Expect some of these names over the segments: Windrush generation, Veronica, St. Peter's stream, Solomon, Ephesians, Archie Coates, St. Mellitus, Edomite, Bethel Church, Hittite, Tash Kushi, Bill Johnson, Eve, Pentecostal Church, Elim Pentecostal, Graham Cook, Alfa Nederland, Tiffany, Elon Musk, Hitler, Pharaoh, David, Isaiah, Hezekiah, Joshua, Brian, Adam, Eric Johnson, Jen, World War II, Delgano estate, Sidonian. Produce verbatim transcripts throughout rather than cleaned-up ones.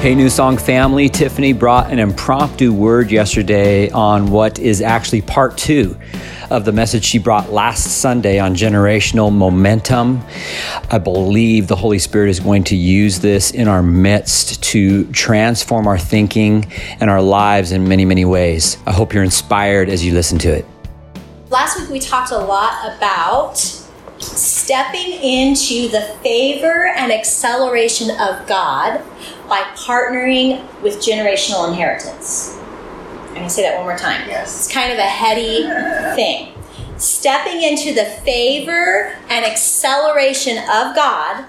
Hey, New Song family, Tiffany brought an impromptu word yesterday on what is actually part two of the message she brought last Sunday on generational momentum. I believe the Holy Spirit is going to use this in our midst to transform our thinking and our lives in many, many ways. I hope you're inspired as you listen to it. Last week we talked a lot about stepping into the favor and acceleration of God by partnering with generational inheritance. I'm going to say that one more time. Yes. It's kind of a heady thing. Stepping into the favor and acceleration of God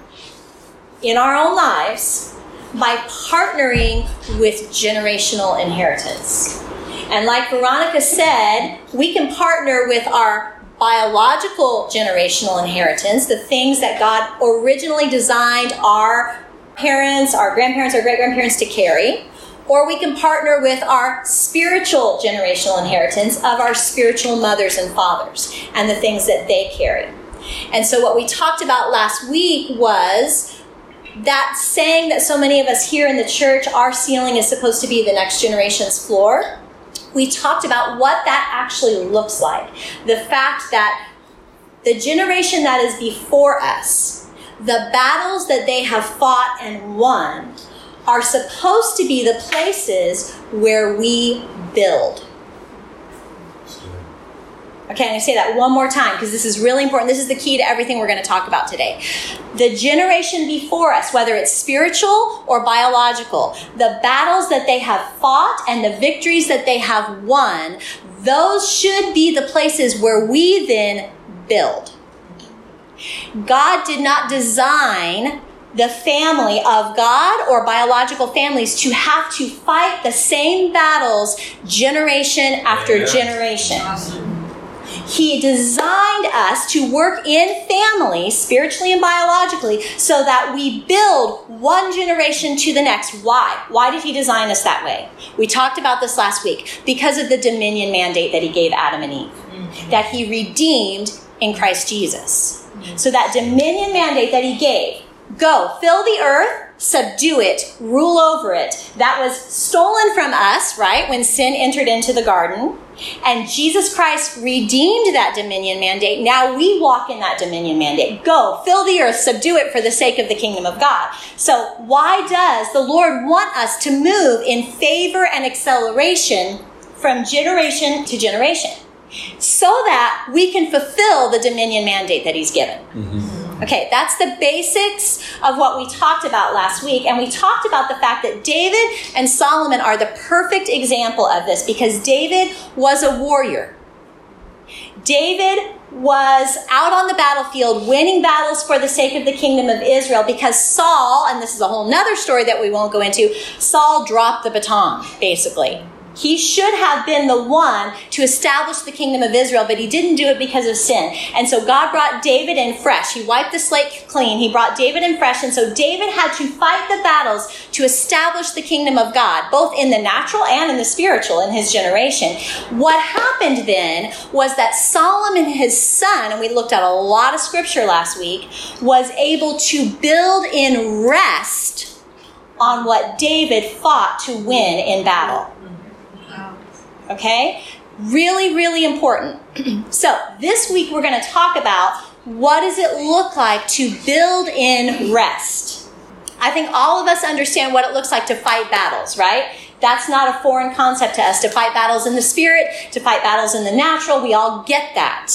in our own lives by partnering with generational inheritance. And like Veronica said, we can partner with our biological generational inheritance, the things that God originally designed our parents, our grandparents, our great-grandparents to carry, or we can partner with our spiritual generational inheritance of our spiritual mothers and fathers and the things that they carry. And so what we talked about last week was that saying that so many of us here in the church, our ceiling is supposed to be the next generation's floor. We talked about what that actually looks like. The fact that the generation that is before us, the battles that they have fought and won are supposed to be the places where we build. Okay, I'm going to say that one more time because this is really important. This is the key to everything we're going to talk about today. The generation before us, whether it's spiritual or biological, the battles that they have fought and the victories that they have won, those should be the places where we then build. God did not design the family of God or biological families to have to fight the same battles generation after yeah. generation. Awesome. He designed us to work in family, spiritually and biologically, so that we build one generation to the next. Why? Why did he design us that way? We talked about this last week. Because of the dominion mandate that he gave Adam and Eve, mm-hmm. that he redeemed in Christ Jesus. So that dominion mandate that he gave, go fill the earth, subdue it, rule over it. That was stolen from us, right? When sin entered into the garden and Jesus Christ redeemed that dominion mandate. Now we walk in that dominion mandate. Go fill the earth, subdue it for the sake of the kingdom of God. So why does the Lord want us to move in favor and acceleration from generation to generation? So that we can fulfill the dominion mandate that he's given. Mm-hmm. Okay, that's the basics of what we talked about last week. And we talked about the fact that David and Solomon are the perfect example of this because David was a warrior. David was out on the battlefield winning battles for the sake of the kingdom of Israel because Saul, and this is a whole nother story that we won't go into, Saul dropped the baton, basically. He should have been the one to establish the kingdom of Israel, but he didn't do it because of sin. And so God brought David in fresh. He wiped the slate clean. He brought David in fresh. And so David had to fight the battles to establish the kingdom of God, both in the natural and in the spiritual in his generation. What happened then was that Solomon, his son, and we looked at a lot of scripture last week, was able to build in rest on what David fought to win in battle. Okay? Really, really important. So this week we're going to talk about what does it look like to build in rest. I think all of us understand what it looks like to fight battles, right? That's not a foreign concept to us, to fight battles in the spirit, to fight battles in the natural. We all get that.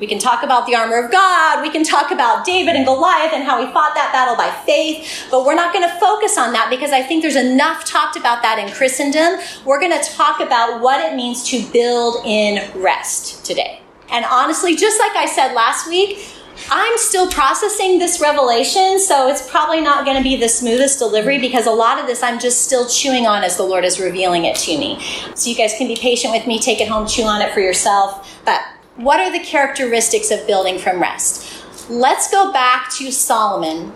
We can talk about the armor of God. We can talk about David and Goliath and how he fought that battle by faith. But we're not going to focus on that because I think there's enough talked about that in Christendom. We're going to talk about what it means to build in rest today. And honestly, just like I said last week, I'm still processing this revelation, so it's probably not going to be the smoothest delivery because a lot of this I'm just still chewing on as the Lord is revealing it to me. So you guys can be patient with me, take it home, chew on it for yourself. But what are the characteristics of building from rest? Let's go back to Solomon.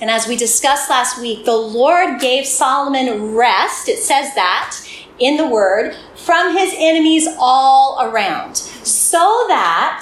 And as we discussed last week, the Lord gave Solomon rest, it says that in the word, from his enemies all around, so that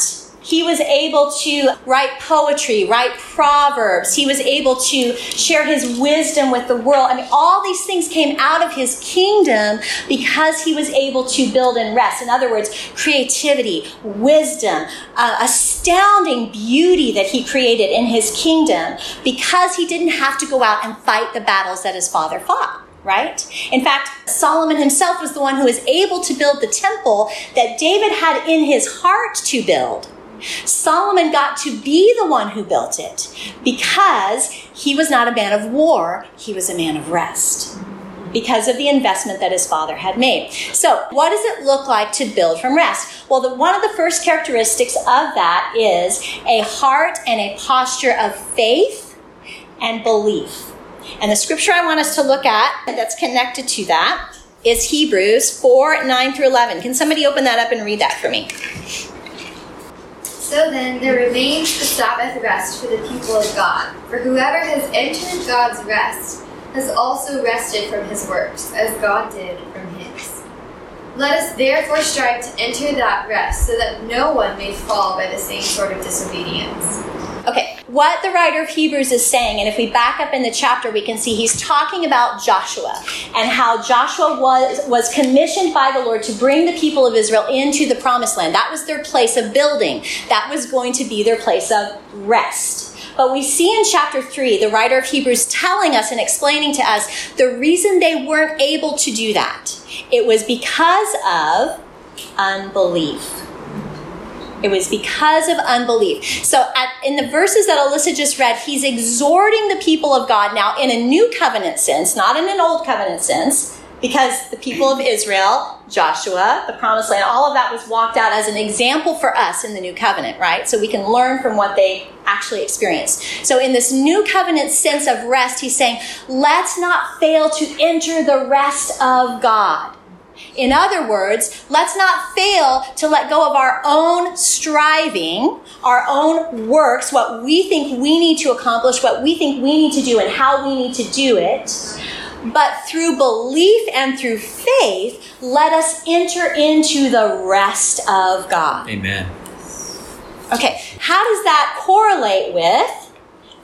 He was able to write poetry, write proverbs. He was able to share his wisdom with the world. I mean, all these things came out of his kingdom because he was able to build and rest. In other words, creativity, wisdom, uh, astounding beauty that he created in his kingdom because he didn't have to go out and fight the battles that his father fought. Right? In fact, Solomon himself was the one who was able to build the temple that David had in his heart to build. Solomon got to be the one who built it because he was not a man of war. He was a man of rest because of the investment that his father had made. So what does it look like to build from rest? Well, the, one of the first characteristics of that is a heart and a posture of faith and belief. And the scripture I want us to look at that's connected to that is Hebrews four, nine through eleven. Can somebody open that up and read that for me? So then there remains the Sabbath rest for the people of God. For whoever has entered God's rest has also rested from his works, as God did from his. Let us therefore strive to enter that rest, so that no one may fall by the same sort of disobedience. Okay, what the writer of Hebrews is saying, and if we back up in the chapter, we can see he's talking about Joshua and how Joshua was, was commissioned by the Lord to bring the people of Israel into the promised land. That was their place of building. That was going to be their place of rest. But we see in chapter three, the writer of Hebrews telling us and explaining to us the reason they weren't able to do that. It was because of unbelief. It was because of unbelief. So at, in the verses that Alyssa just read, he's exhorting the people of God now in a new covenant sense, not in an old covenant sense, because the people of Israel, Joshua, the promised land, all of that was walked out as an example for us in the new covenant, right? So we can learn from what they actually experienced. So in this new covenant sense of rest, he's saying, let's not fail to enter the rest of God. In other words, let's not fail to let go of our own striving, our own works, what we think we need to accomplish, what we think we need to do, and how we need to do it. But through belief and through faith, let us enter into the rest of God. Amen. Okay, how does that correlate with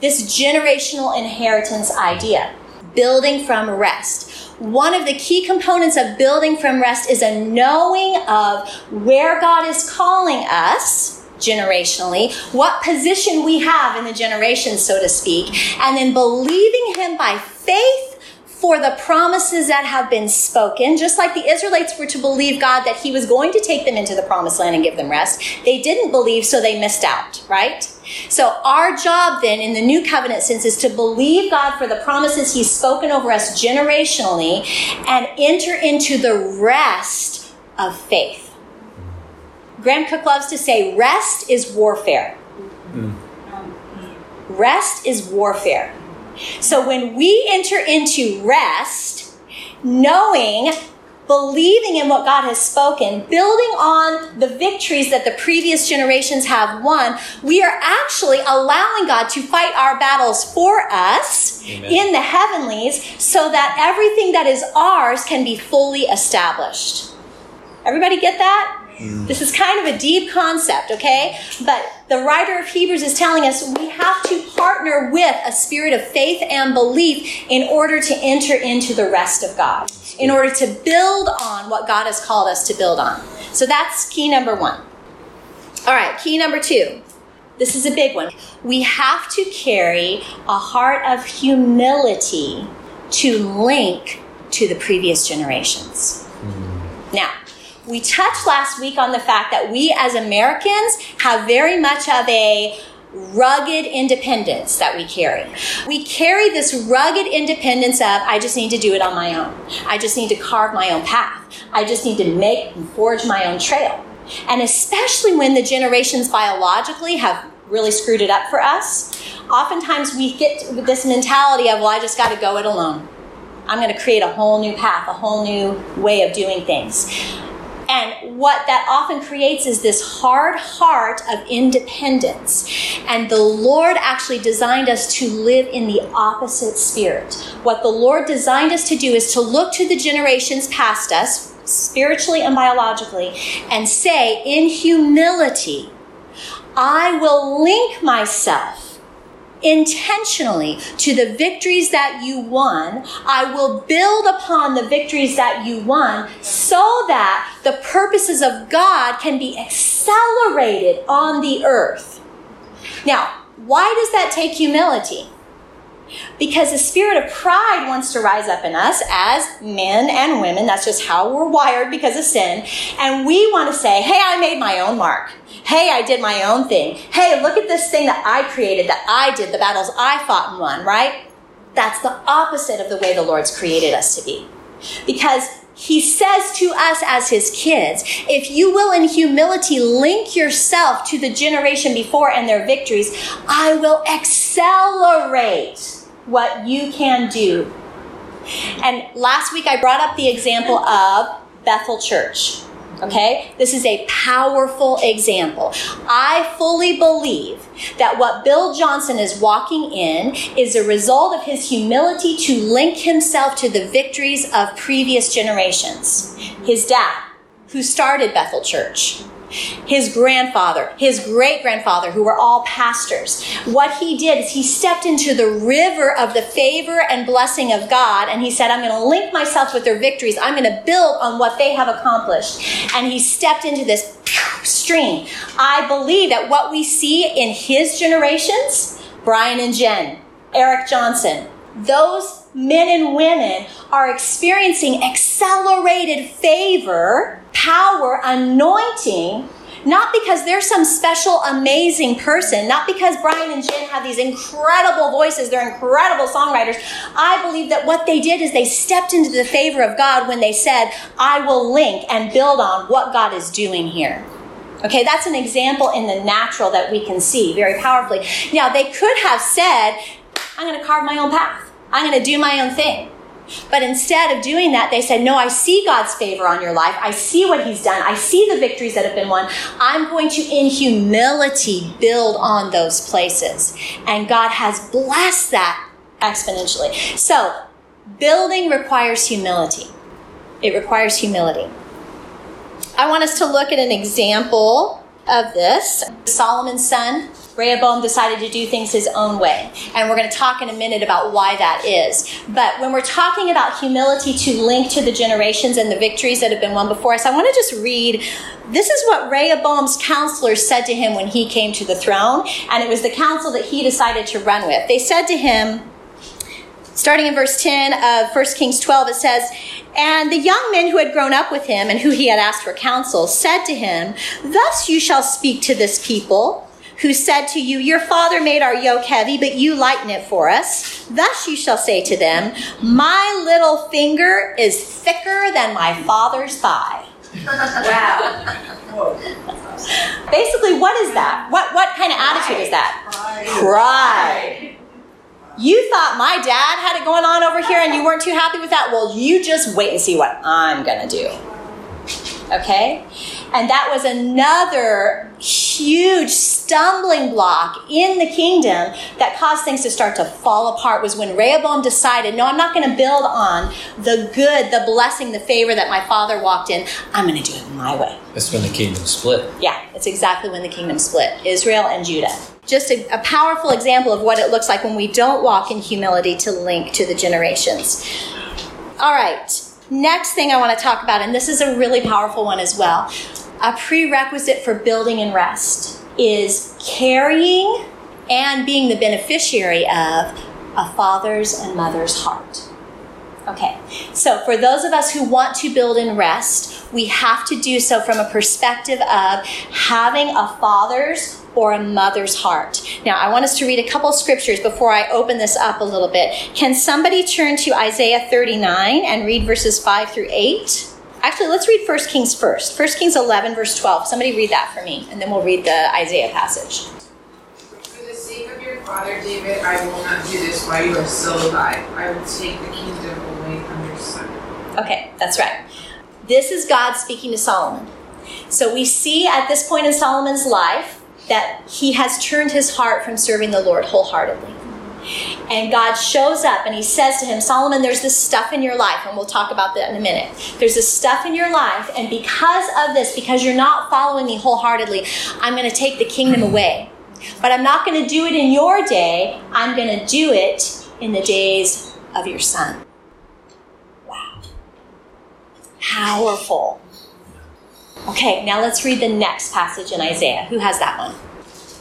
this generational inheritance idea? Building from rest. One of the key components of building from rest is a knowing of where God is calling us generationally, what position we have in the generation, so to speak, and then believing him by faith for the promises that have been spoken. Just like the Israelites were to believe God that he was going to take them into the promised land and give them rest, they didn't believe, so they missed out, right? So our job then in the new covenant sense is to believe God for the promises he's spoken over us generationally and enter into the rest of faith. Graham Cook loves to say rest is warfare. Mm. Rest is warfare. So when we enter into rest, knowing, believing in what God has spoken, building on the victories that the previous generations have won, we are actually allowing God to fight our battles for us Amen. In the heavenlies so that everything that is ours can be fully established. Everybody get that? This is kind of a deep concept, okay? But the writer of Hebrews is telling us we have to partner with a spirit of faith and belief in order to enter into the rest of God, in order to build on what God has called us to build on. So that's key number one. All right, key number two. This is a big one. We have to carry a heart of humility to link to the previous generations. Now, we touched last week on the fact that we as Americans have very much of a rugged independence that we carry. We carry this rugged independence of, I just need to do it on my own. I just need to carve my own path. I just need to make and forge my own trail. And especially when the generations biologically have really screwed it up for us, oftentimes we get this mentality of, well, I just got to go it alone. I'm going to create a whole new path, a whole new way of doing things. And what that often creates is this hard heart of independence. And the Lord actually designed us to live in the opposite spirit. What the Lord designed us to do is to look to the generations past us, spiritually and biologically, and say in humility, I will link myself intentionally to the victories that you won. I will build upon the victories that you won so that the purposes of God can be accelerated on the earth. Now, why does that take humility? Because the spirit of pride wants to rise up in us as men and women. That's just how we're wired because of sin. And we want to say, hey, I made my own mark. Hey, I did my own thing. Hey, look at this thing that I created, that I did, the battles I fought and won, right? That's the opposite of the way the Lord's created us to be. Because he says to us as his kids, if you will in humility link yourself to the generation before and their victories, I will accelerate what you can do. And last week I brought up the example of Bethel Church. Okay? This is a powerful example. I fully believe that what Bill Johnson is walking in is a result of his humility to link himself to the victories of previous generations. His dad, who started Bethel Church, his grandfather, his great-grandfather, who were all pastors. What he did is he stepped into the river of the favor and blessing of God, and he said, I'm going to link myself with their victories. I'm going to build on what they have accomplished. And he stepped into this stream. I believe that what we see in his generations, Brian and Jen, Eric Johnson, those men and women are experiencing accelerated favor, power, anointing, not because they're some special, amazing person, not because Brian and Jen have these incredible voices, they're incredible songwriters. I believe that what they did is they stepped into the favor of God when they said, I will link and build on what God is doing here. Okay, that's an example in the natural that we can see very powerfully. Now, they could have said, I'm going to carve my own path. I'm going to do my own thing. But instead of doing that, they said, no, I see God's favor on your life. I see what he's done. I see the victories that have been won. I'm going to, in humility, build on those places. And God has blessed that exponentially. So building requires humility. It requires humility. I want us to look at an example of this. Solomon's son, Rehoboam, decided to do things his own way. And we're going to talk in a minute about why that is. But when we're talking about humility to link to the generations and the victories that have been won before us, I want to just read, this is what Rehoboam's counselors said to him when he came to the throne. And it was the counsel that he decided to run with. They said to him, starting in verse ten of First Kings twelve, it says, and the young men who had grown up with him and who he had asked for counsel said to him, thus you shall speak to this people, who said to you, your father made our yoke heavy, but you lighten it for us. Thus you shall say to them, my little finger is thicker than my father's thigh. Wow. Basically, what is that? What what kind of attitude is that? Pride. You thought my dad had it going on over here and you weren't too happy with that? Well, you just wait and see what I'm going to do. Okay? And that was another huge stumbling block in the kingdom that caused things to start to fall apart, was when Rehoboam decided, no, I'm not going to build on the good, the blessing, the favor that my father walked in. I'm going to do it my way. That's when the kingdom split. Yeah, it's exactly when the kingdom split, Israel and Judah. Just a, a powerful example of what it looks like when we don't walk in humility to link to the generations. All right. Next thing I want to talk about, and this is a really powerful one as well, a prerequisite for building and rest is carrying and being the beneficiary of a father's and mother's heart. Okay, so for those of us who want to build and rest, we have to do so from a perspective of having a father's or a mother's heart. Now, I want us to read a couple scriptures before I open this up a little bit. Can somebody turn to Isaiah thirty-nine and read verses five through eight? Actually, let's read First Kings first. First Kings eleven, verse twelve. Somebody read that for me, and then we'll read the Isaiah passage. For the sake of your father David, I will not do this while you are still alive. I will take the kingdom away from your son. Okay, that's right. This is God speaking to Solomon. So we see at this point in Solomon's life that he has turned his heart from serving the Lord wholeheartedly. And God shows up and he says to him, Solomon, there's this stuff in your life, and we'll talk about that in a minute. There's this stuff in your life, and because of this, because you're not following me wholeheartedly, I'm going to take the kingdom away. But I'm not going to do it in your day. I'm going to do it in the days of your son. Wow. Powerful. Okay, now let's read the next passage in Isaiah. Who has that one?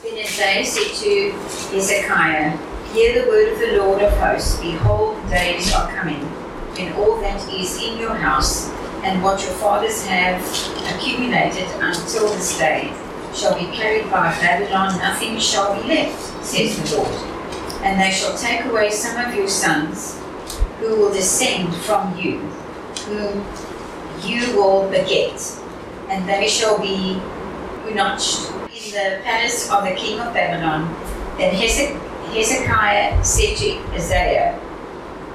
Then Isaiah said to Hezekiah, hear the word of the Lord of hosts. Behold, the days are coming, when all that is in your house and what your fathers have accumulated until this day shall be carried by Babylon. Nothing shall be left, says the Lord. And they shall take away some of your sons, who will descend from you, whom you will beget. And they shall be unotched in the palace of the king of Babylon. Then Hezekiah said to Isaiah,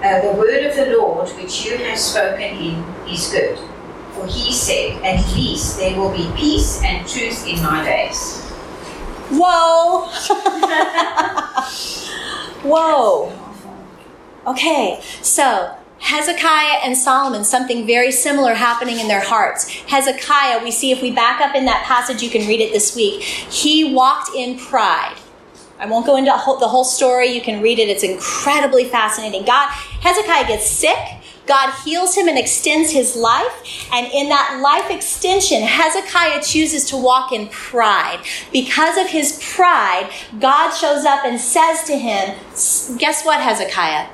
uh, the word of the Lord which you have spoken in is good. For he said, at least there will be peace and truth in my days. Whoa! Whoa! Okay, so Hezekiah and Solomon, something very similar happening in their hearts. Hezekiah, we see if we back up in that passage, you can read it this week. He walked in pride. I won't go into the whole story. You can read it. It's incredibly fascinating. God, Hezekiah gets sick. God heals him and extends his life. And in that life extension, Hezekiah chooses to walk in pride. Because of his pride, God shows up and says to him, guess what, Hezekiah?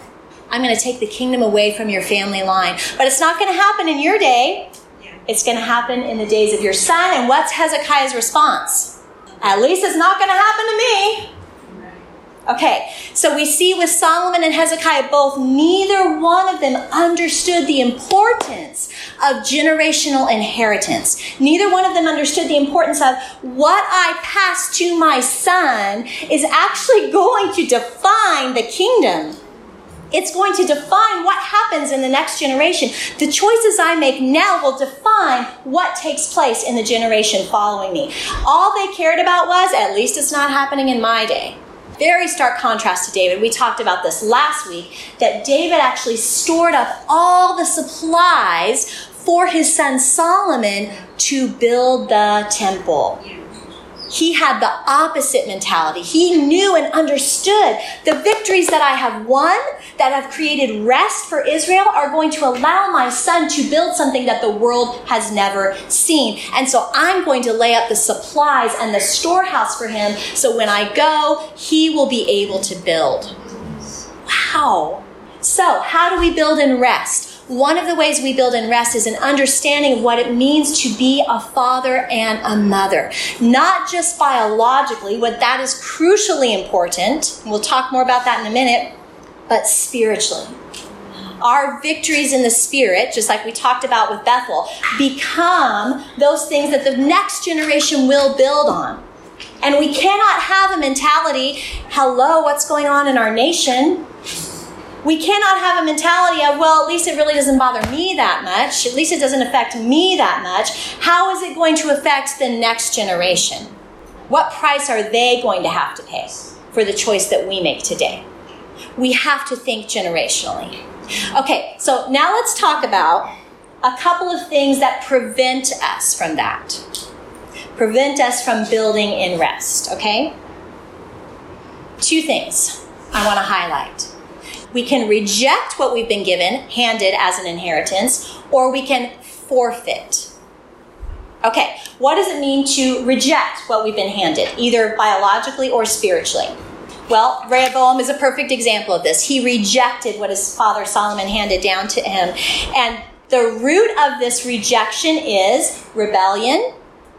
I'm going to take the kingdom away from your family line. But it's not going to happen in your day. It's going to happen in the days of your son. And what's Hezekiah's response? At least it's not going to happen to me. Okay, so we see with Solomon and Hezekiah both, neither one of them understood the importance of generational inheritance. Neither one of them understood the importance of what I pass to my son is actually going to define the kingdom. It's going to define what happens in the next generation. The choices I make now will define what takes place in the generation following me. All they cared about was, at least it's not happening in my day. Very stark contrast to David. We talked about this last week, that David actually stored up all the supplies for his son Solomon to build the temple. He had the opposite mentality. He knew and understood the victories that I have won, that have created rest for Israel, are going to allow my son to build something that the world has never seen. And so I'm going to lay up the supplies and the storehouse for him, so when I go, he will be able to build. Wow. So how do we build in rest? One of the ways we build in rest is an understanding of what it means to be a father and a mother. Not just biologically, what that is crucially important, and we'll talk more about that in a minute, but spiritually. Our victories in the spirit, just like we talked about with Bethel, become those things that the next generation will build on. And we cannot have a mentality, hello, what's going on in our nation? We cannot have a mentality of, well, at least it really doesn't bother me that much. At least it doesn't affect me that much. How is it going to affect the next generation? What price are they going to have to pay for the choice that we make today? We have to think generationally. Okay, so now let's talk about a couple of things that prevent us from that. Prevent us from building in rest, okay? Two things I want to highlight. We can reject what we've been given, handed as an inheritance, or we can forfeit. Okay, what does it mean to reject what we've been handed, either biologically or spiritually? Well, Rehoboam is a perfect example of this. He rejected what his father Solomon handed down to him. And the root of this rejection is rebellion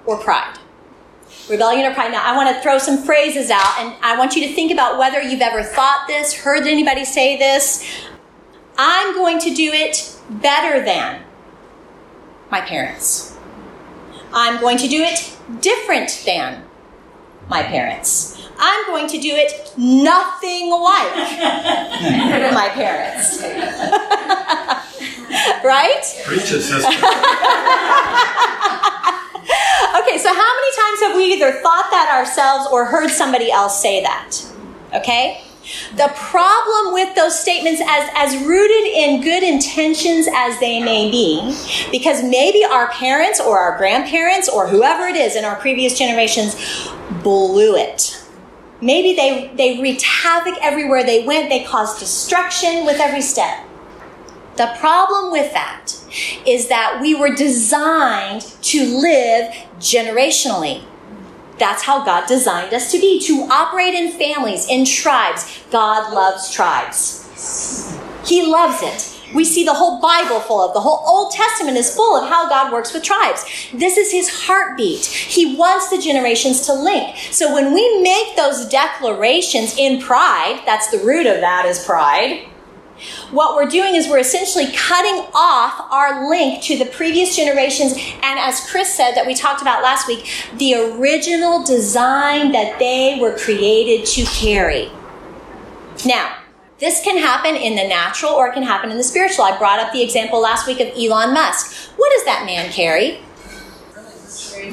or pride. Rebellion or pride. Now, I want to throw some phrases out, and I want you to think about whether you've ever thought this, heard anybody say this. I'm going to do it better than my parents. I'm going to do it different than my parents. I'm going to do it nothing like my parents. Right? Preacher sister. Okay, so how many times have we either thought that ourselves or heard somebody else say that? Okay? The problem with those statements, as, as rooted in good intentions as they may be, because maybe our parents or our grandparents or whoever it is in our previous generations blew it. Maybe they, they wreaked havoc everywhere they went. They caused destruction with every step. The problem with that is that we were designed to live generationally. That's how God designed us to be, to operate in families, in tribes. God loves tribes. He loves it. We see the whole Bible full of, the whole Old Testament is full of how God works with tribes. This is his heartbeat. He wants the generations to link. So when we make those declarations in pride, that's the root of that is pride, what we're doing is we're essentially cutting off our link to the previous generations. And as Chris said, that we talked about last week, the original design that they were created to carry. Now, this can happen in the natural or it can happen in the spiritual. I brought up the example last week of Elon Musk. What does that man carry?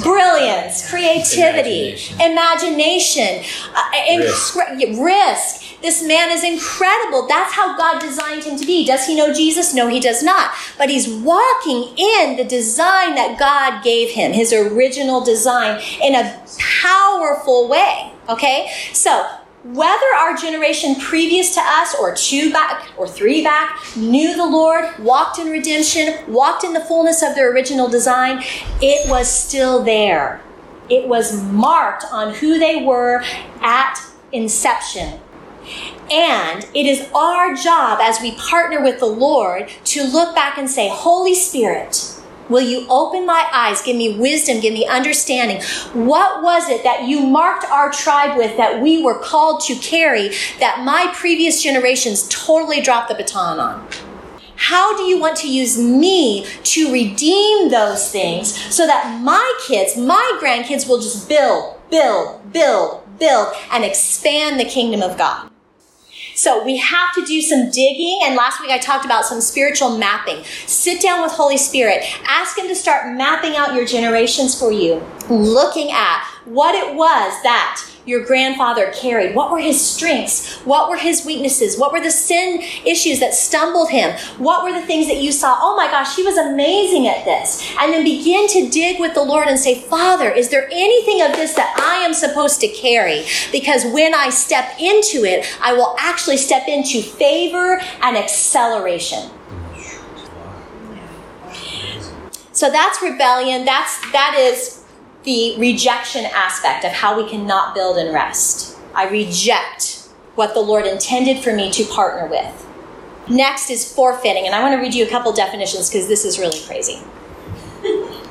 Brilliance, creativity, imagination, imagination uh, incre- risk. risk. This man is incredible. That's how God designed him to be. Does he know Jesus? No, he does not. But he's walking in the design that God gave him, his original design, in a powerful way. Okay? So, whether our generation previous to us or two back or three back knew the Lord, walked in redemption, walked in the fullness of their original design, it was still there. It was marked on who they were at inception. And it is our job as we partner with the Lord to look back and say, Holy Spirit, will you open my eyes, give me wisdom, give me understanding? What was it that you marked our tribe with that we were called to carry that my previous generations totally dropped the baton on? How do you want to use me to redeem those things so that my kids, my grandkids will just build, build, build, build, and expand the kingdom of God? So we have to do some digging, and last week I talked about some spiritual mapping. Sit down with Holy Spirit. Ask him to start mapping out your generations for you, looking at what it was that your grandfather carried. What were his strengths? What were his weaknesses? What were the sin issues that stumbled him? What were the things that you saw? Oh my gosh, he was amazing at this. And then begin to dig with the Lord and say, Father, is there anything of this that I am supposed to carry? Because when I step into it, I will actually step into favor and acceleration. So that's rebellion. That's, that is the rejection aspect of how we cannot build and rest. I reject what the Lord intended for me to partner with. Next is forfeiting, and I want to read you a couple definitions because this is really crazy.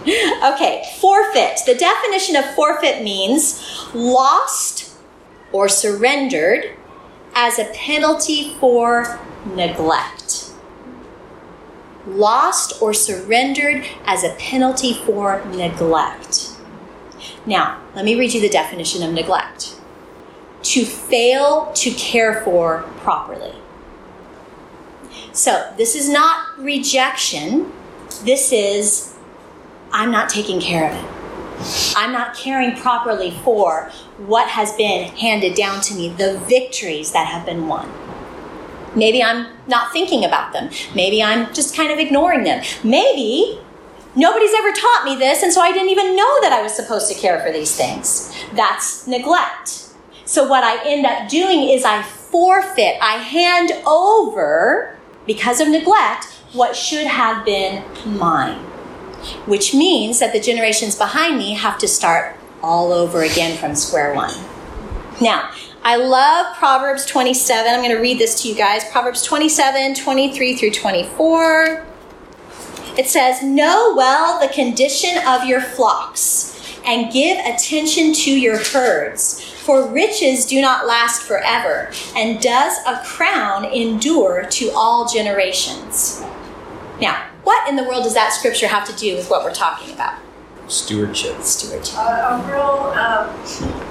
Okay, forfeit. The definition of forfeit means lost or surrendered as a penalty for neglect. Lost or surrendered as a penalty for neglect. Now, let me read you the definition of neglect. To fail to care for properly. So, this is not rejection. This is, I'm not taking care of it. I'm not caring properly for what has been handed down to me, the victories that have been won. Maybe I'm not thinking about them. Maybe I'm just kind of ignoring them. Maybe nobody's ever taught me this, and so I didn't even know that I was supposed to care for these things. That's neglect. So what I end up doing is I forfeit, I hand over, because of neglect, what should have been mine. Which means that the generations behind me have to start all over again from square one. Now, I love Proverbs twenty-seven. I'm going to read this to you guys. Proverbs twenty-seven, twenty-three through twenty-four. It says, know well the condition of your flocks and give attention to your herds, for riches do not last forever, and does a crown endure to all generations? Now, what in the world does that scripture have to do with what we're talking about? Stewardship. Stewardship. Uh, a real um,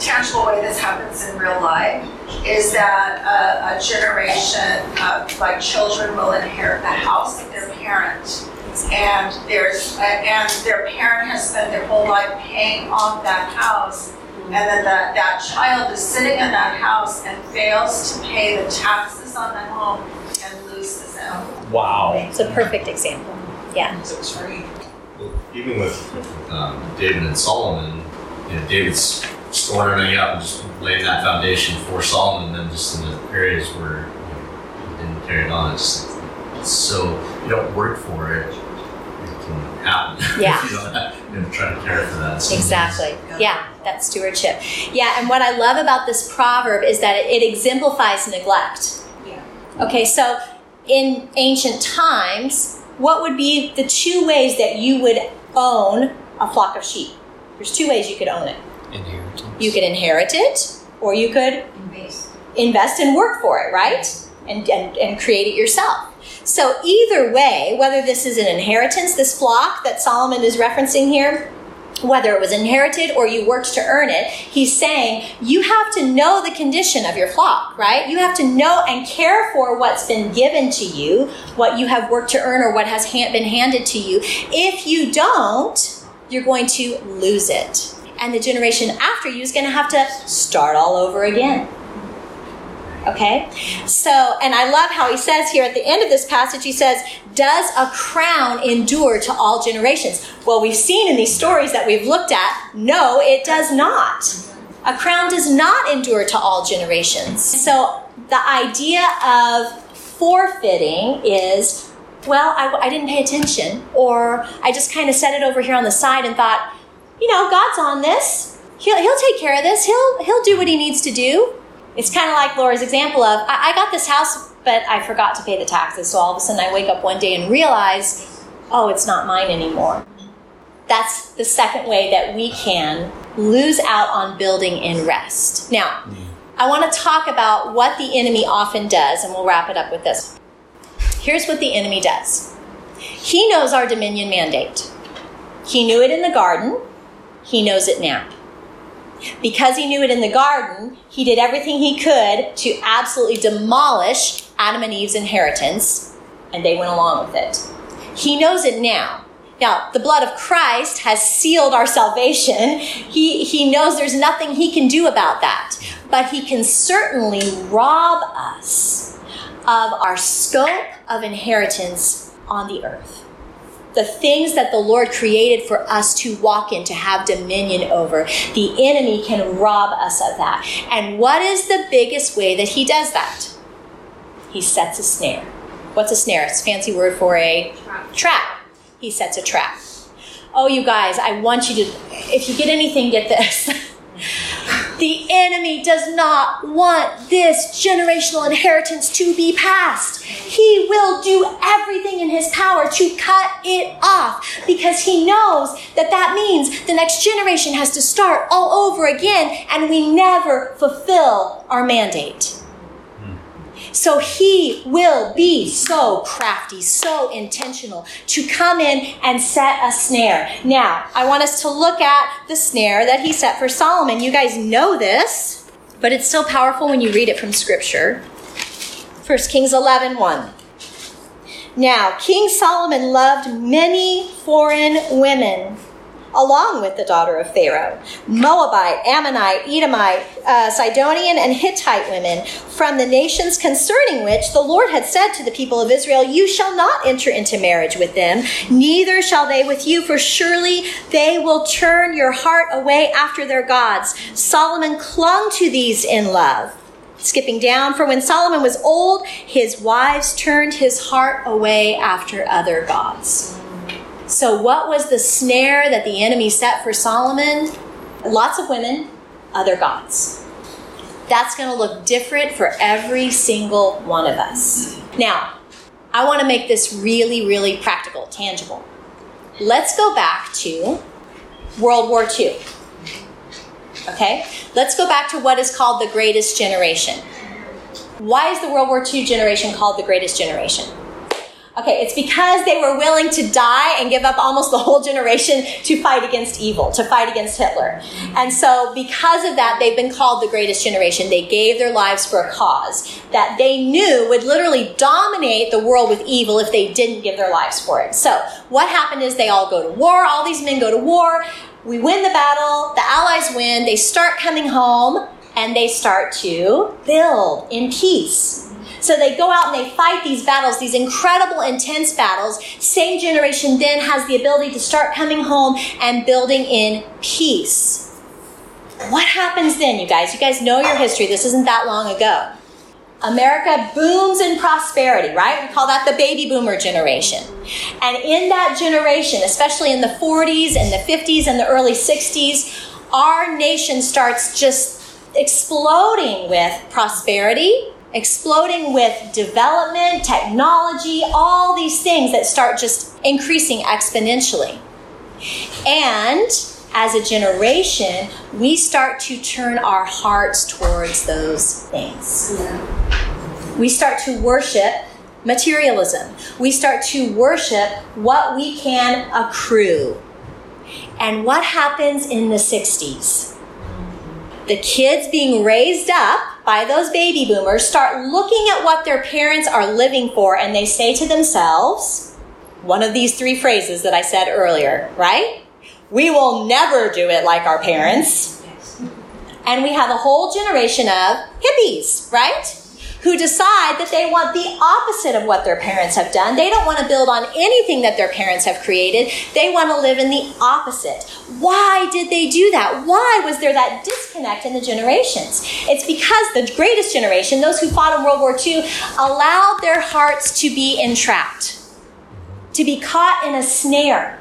tangible way this happens in real life is that uh, a generation of like children will inherit the house of their parent, and there's and their parent has spent their whole life paying off that house and that that, that child is sitting in that house and fails to pay the taxes on the home and loses it. Wow. It's a perfect example. Yeah. That's right. Well, even with um, David and Solomon, you know, David's storing everything up and just laying that foundation for Solomon, and then just in the areas where you know, he didn't carry it on. It's, it's so, you don't work for it. Out. Yeah. You know, I'm trying to care for that. So exactly. Yeah. yeah, that stewardship. Yeah, and what I love about this proverb is that it, it exemplifies neglect. Yeah. Okay, so in ancient times, what would be the two ways that you would own a flock of sheep? There's two ways you could own it. Inheritance. You could inherit it, or you could invest, invest and work for it, right? And, and, and create it yourself. So either way, whether this is an inheritance, this flock that Solomon is referencing here, whether it was inherited or you worked to earn it, he's saying you have to know the condition of your flock, right? You have to know and care for what's been given to you, what you have worked to earn or what has ha- been handed to you. If you don't, you're going to lose it. And the generation after you is going to have to start all over again. Okay, so, and I love how he says here at the end of this passage, he says, does a crown endure to all generations? Well, we've seen in these stories that we've looked at, no, it does not. A crown does not endure to all generations. So the idea of forfeiting is, well, I, I didn't pay attention, or I just kind of set it over here on the side and thought, you know, God's on this. He'll, he'll take care of this. He'll, he'll do what he needs to do. It's kind of like Laura's example of, I, I got this house, but I forgot to pay the taxes. So all of a sudden I wake up one day and realize, oh, it's not mine anymore. That's the second way that we can lose out on building in rest. Now, I want to talk about what the enemy often does, and we'll wrap it up with this. Here's what the enemy does. He knows our dominion mandate. He knew it in the garden. He knows it now. Because he knew it in the garden, he did everything he could to absolutely demolish Adam and Eve's inheritance, and they went along with it. He knows it now. Now, the blood of Christ has sealed our salvation. He, he knows there's nothing he can do about that. But he can certainly rob us of our scope of inheritance on the earth. The things that the Lord created for us to walk in, to have dominion over, the enemy can rob us of that. And what is the biggest way that he does that? He sets a snare. What's a snare? It's a fancy word for a trap. trap. He sets a trap. Oh, you guys, I want you to, if you get anything, get this. The enemy does not want this generational inheritance to be passed. He will do everything in his power to cut it off because he knows that that means the next generation has to start all over again and we never fulfill our mandate. So he will be so crafty, so intentional to come in and set a snare. Now, I want us to look at the snare that he set for Solomon. You guys know this, but it's still powerful when you read it from Scripture. First Kings eleven one. Now, King Solomon loved many foreign women, along with the daughter of Pharaoh, Moabite, Ammonite, Edomite, uh, Sidonian, and Hittite women, from the nations concerning which the Lord had said to the people of Israel, you shall not enter into marriage with them, neither shall they with you, for surely they will turn your heart away after their gods. Solomon clung to these in love. Skipping down, for when Solomon was old, his wives turned his heart away after other gods. So what was the snare that the enemy set for Solomon? Lots of women, other gods. That's going to look different for every single one of us. Now, I want to make this really, really practical, tangible. Let's go back to World War Two. Okay? Let's go back to what is called the Greatest Generation. Why is the World War Two generation called the Greatest Generation? Okay, it's because they were willing to die and give up almost the whole generation to fight against evil, to fight against Hitler. And so because of that, they've been called the Greatest Generation. They gave their lives for a cause that they knew would literally dominate the world with evil if they didn't give their lives for it. So what happened is they all go to war. All these men go to war. We win the battle. The allies win. They start coming home, and they start to build in peace. So they go out and they fight these battles, these incredible, intense battles. Same generation then has the ability to start coming home and building in peace. What happens then, you guys? You guys know your history. This isn't that long ago. America booms in prosperity, right? We call that the baby boomer generation. And in that generation, especially in the forties and the fifties and the early sixties, our nation starts just exploding with prosperity, exploding with development, technology, all these things that start just increasing exponentially. And as a generation, we start to turn our hearts towards those things. Yeah. We start to worship materialism. We start to worship what we can accrue. And what happens in the sixties? The kids being raised up by those baby boomers start looking at what their parents are living for, and they say to themselves, one of these three phrases that I said earlier, right? We will never do it like our parents. And we have a whole generation of hippies, right? Who decide that they want the opposite of what their parents have done. They don't want to build on anything that their parents have created. They want to live in the opposite. Why did they do that? Why was there that disconnect in the generations? It's because the greatest generation, those who fought in World War Two, allowed their hearts to be entrapped, to be caught in a snare.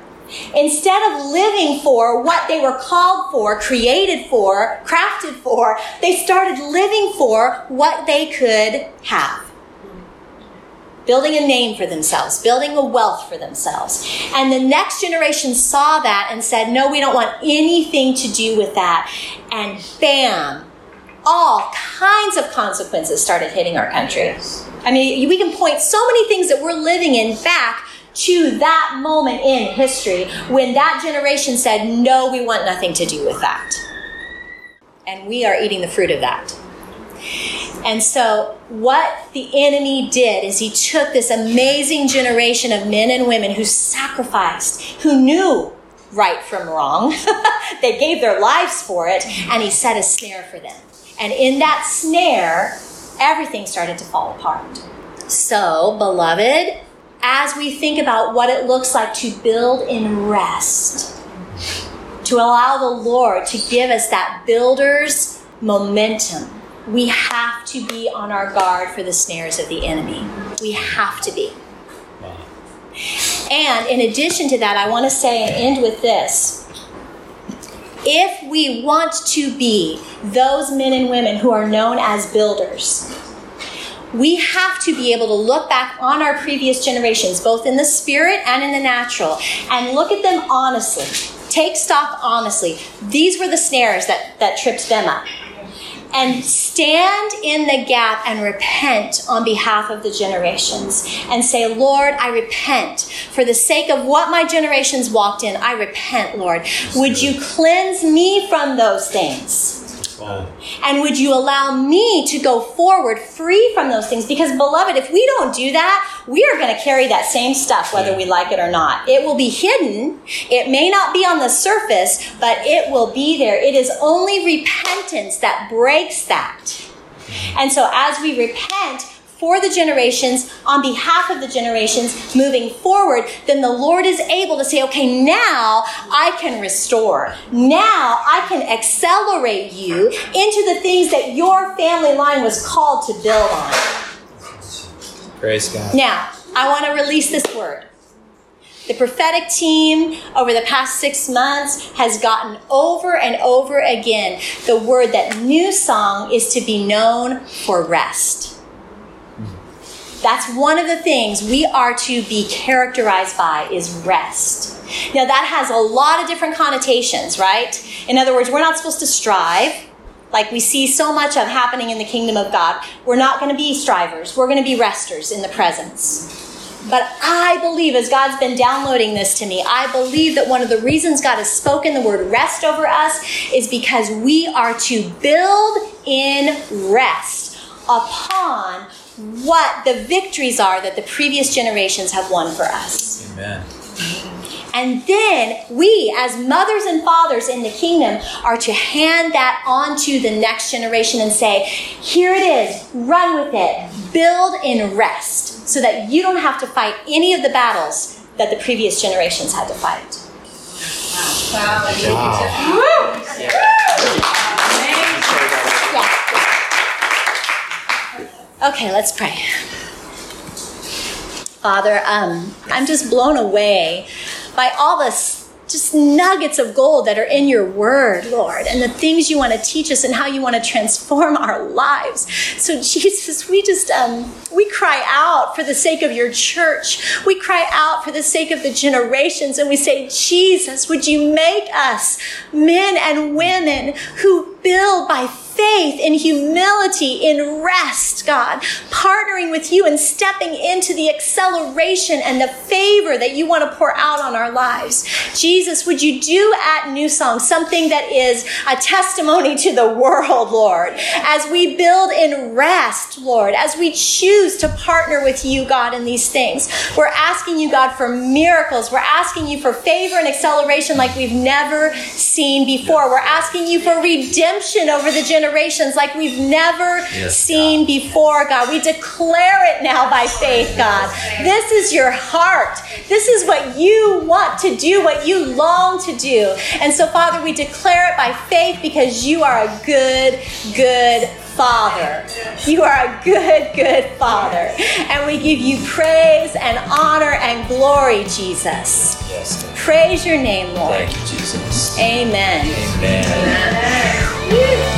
Instead of living for what they were called for, created for, crafted for, they started living for what they could have. Building a name for themselves, building a wealth for themselves. And the next generation saw that and said, no, we don't want anything to do with that. And bam, all kinds of consequences started hitting our country. I mean, we can point so many things that we're living in back to that moment in history when that generation said, no, we want nothing to do with that. And we are eating the fruit of that. And so what the enemy did is he took this amazing generation of men and women who sacrificed, who knew right from wrong. They gave their lives for it, and he set a snare for them. And in that snare, everything started to fall apart. So, beloved, as we think about what it looks like to build in rest, to allow the Lord to give us that builder's momentum, we have to be on our guard for the snares of the enemy. We have to be. And in addition to that, I want to say and end with this. If we want to be those men and women who are known as builders, we have to be able to look back on our previous generations, both in the spirit and in the natural, and look at them honestly. Take stock honestly. These were the snares that, that tripped them up. And stand in the gap and repent on behalf of the generations and say, Lord, I repent. For the sake of what my generations walked in, I repent, Lord. Would you cleanse me from those things? And would you allow me to go forward free from those things? Because, beloved, if we don't do that, we are going to carry that same stuff, whether we like it or not. It will be hidden. It may not be on the surface, but it will be there. It is only repentance that breaks that. And so as we repent for the generations, on behalf of the generations, moving forward, then the Lord is able to say, okay, now I can restore. Now I can accelerate you into the things that your family line was called to build on. Praise God. Now, I want to release this word. The prophetic team over the past six months has gotten over and over again the word that New Song is to be known for rest. That's one of the things we are to be characterized by is rest. Now, that has a lot of different connotations, right? In other words, we're not supposed to strive, like we see so much of happening in the kingdom of God. We're not going to be strivers. We're going to be resters in the presence. But I believe, as God's been downloading this to me, I believe that one of the reasons God has spoken the word rest over us is because we are to build in rest upon what the victories are that the previous generations have won for us. Amen. And then we, as mothers and fathers in the kingdom, are to hand that on to the next generation and say, here it is, run with it, build in rest, so that you don't have to fight any of the battles that the previous generations had to fight. Wow. Wow. Wow. Woo! Yeah. Woo! Yeah. Okay, let's pray. Father, um, I'm just blown away by all the just nuggets of gold that are in your word, Lord, and the things you want to teach us and how you want to transform our lives. So, Jesus, we just, um, we cry out for the sake of your church. We cry out for the sake of the generations, and we say, Jesus, would you make us men and women who build by faith, in humility, in rest, God, partnering with you and stepping into the acceleration and the favor that you want to pour out on our lives. Jesus, would you do at New Song something that is a testimony to the world, Lord, as we build in rest, Lord, as we choose to partner with you, God, in these things. We're asking you, God, for miracles. We're asking you for favor and acceleration like we've never seen before. We're asking you for redemption over the generation. Generations like we've never yes, seen God. before, God. We declare it now by faith, God. This is your heart. This is what you want to do, what you long to do. And so, Father, we declare it by faith because you are a good, good Father. You are a good, good Father. And we give you praise and honor and glory, Jesus. Yes, praise your name, Lord. Thank you, Jesus. Amen. Amen. Amen.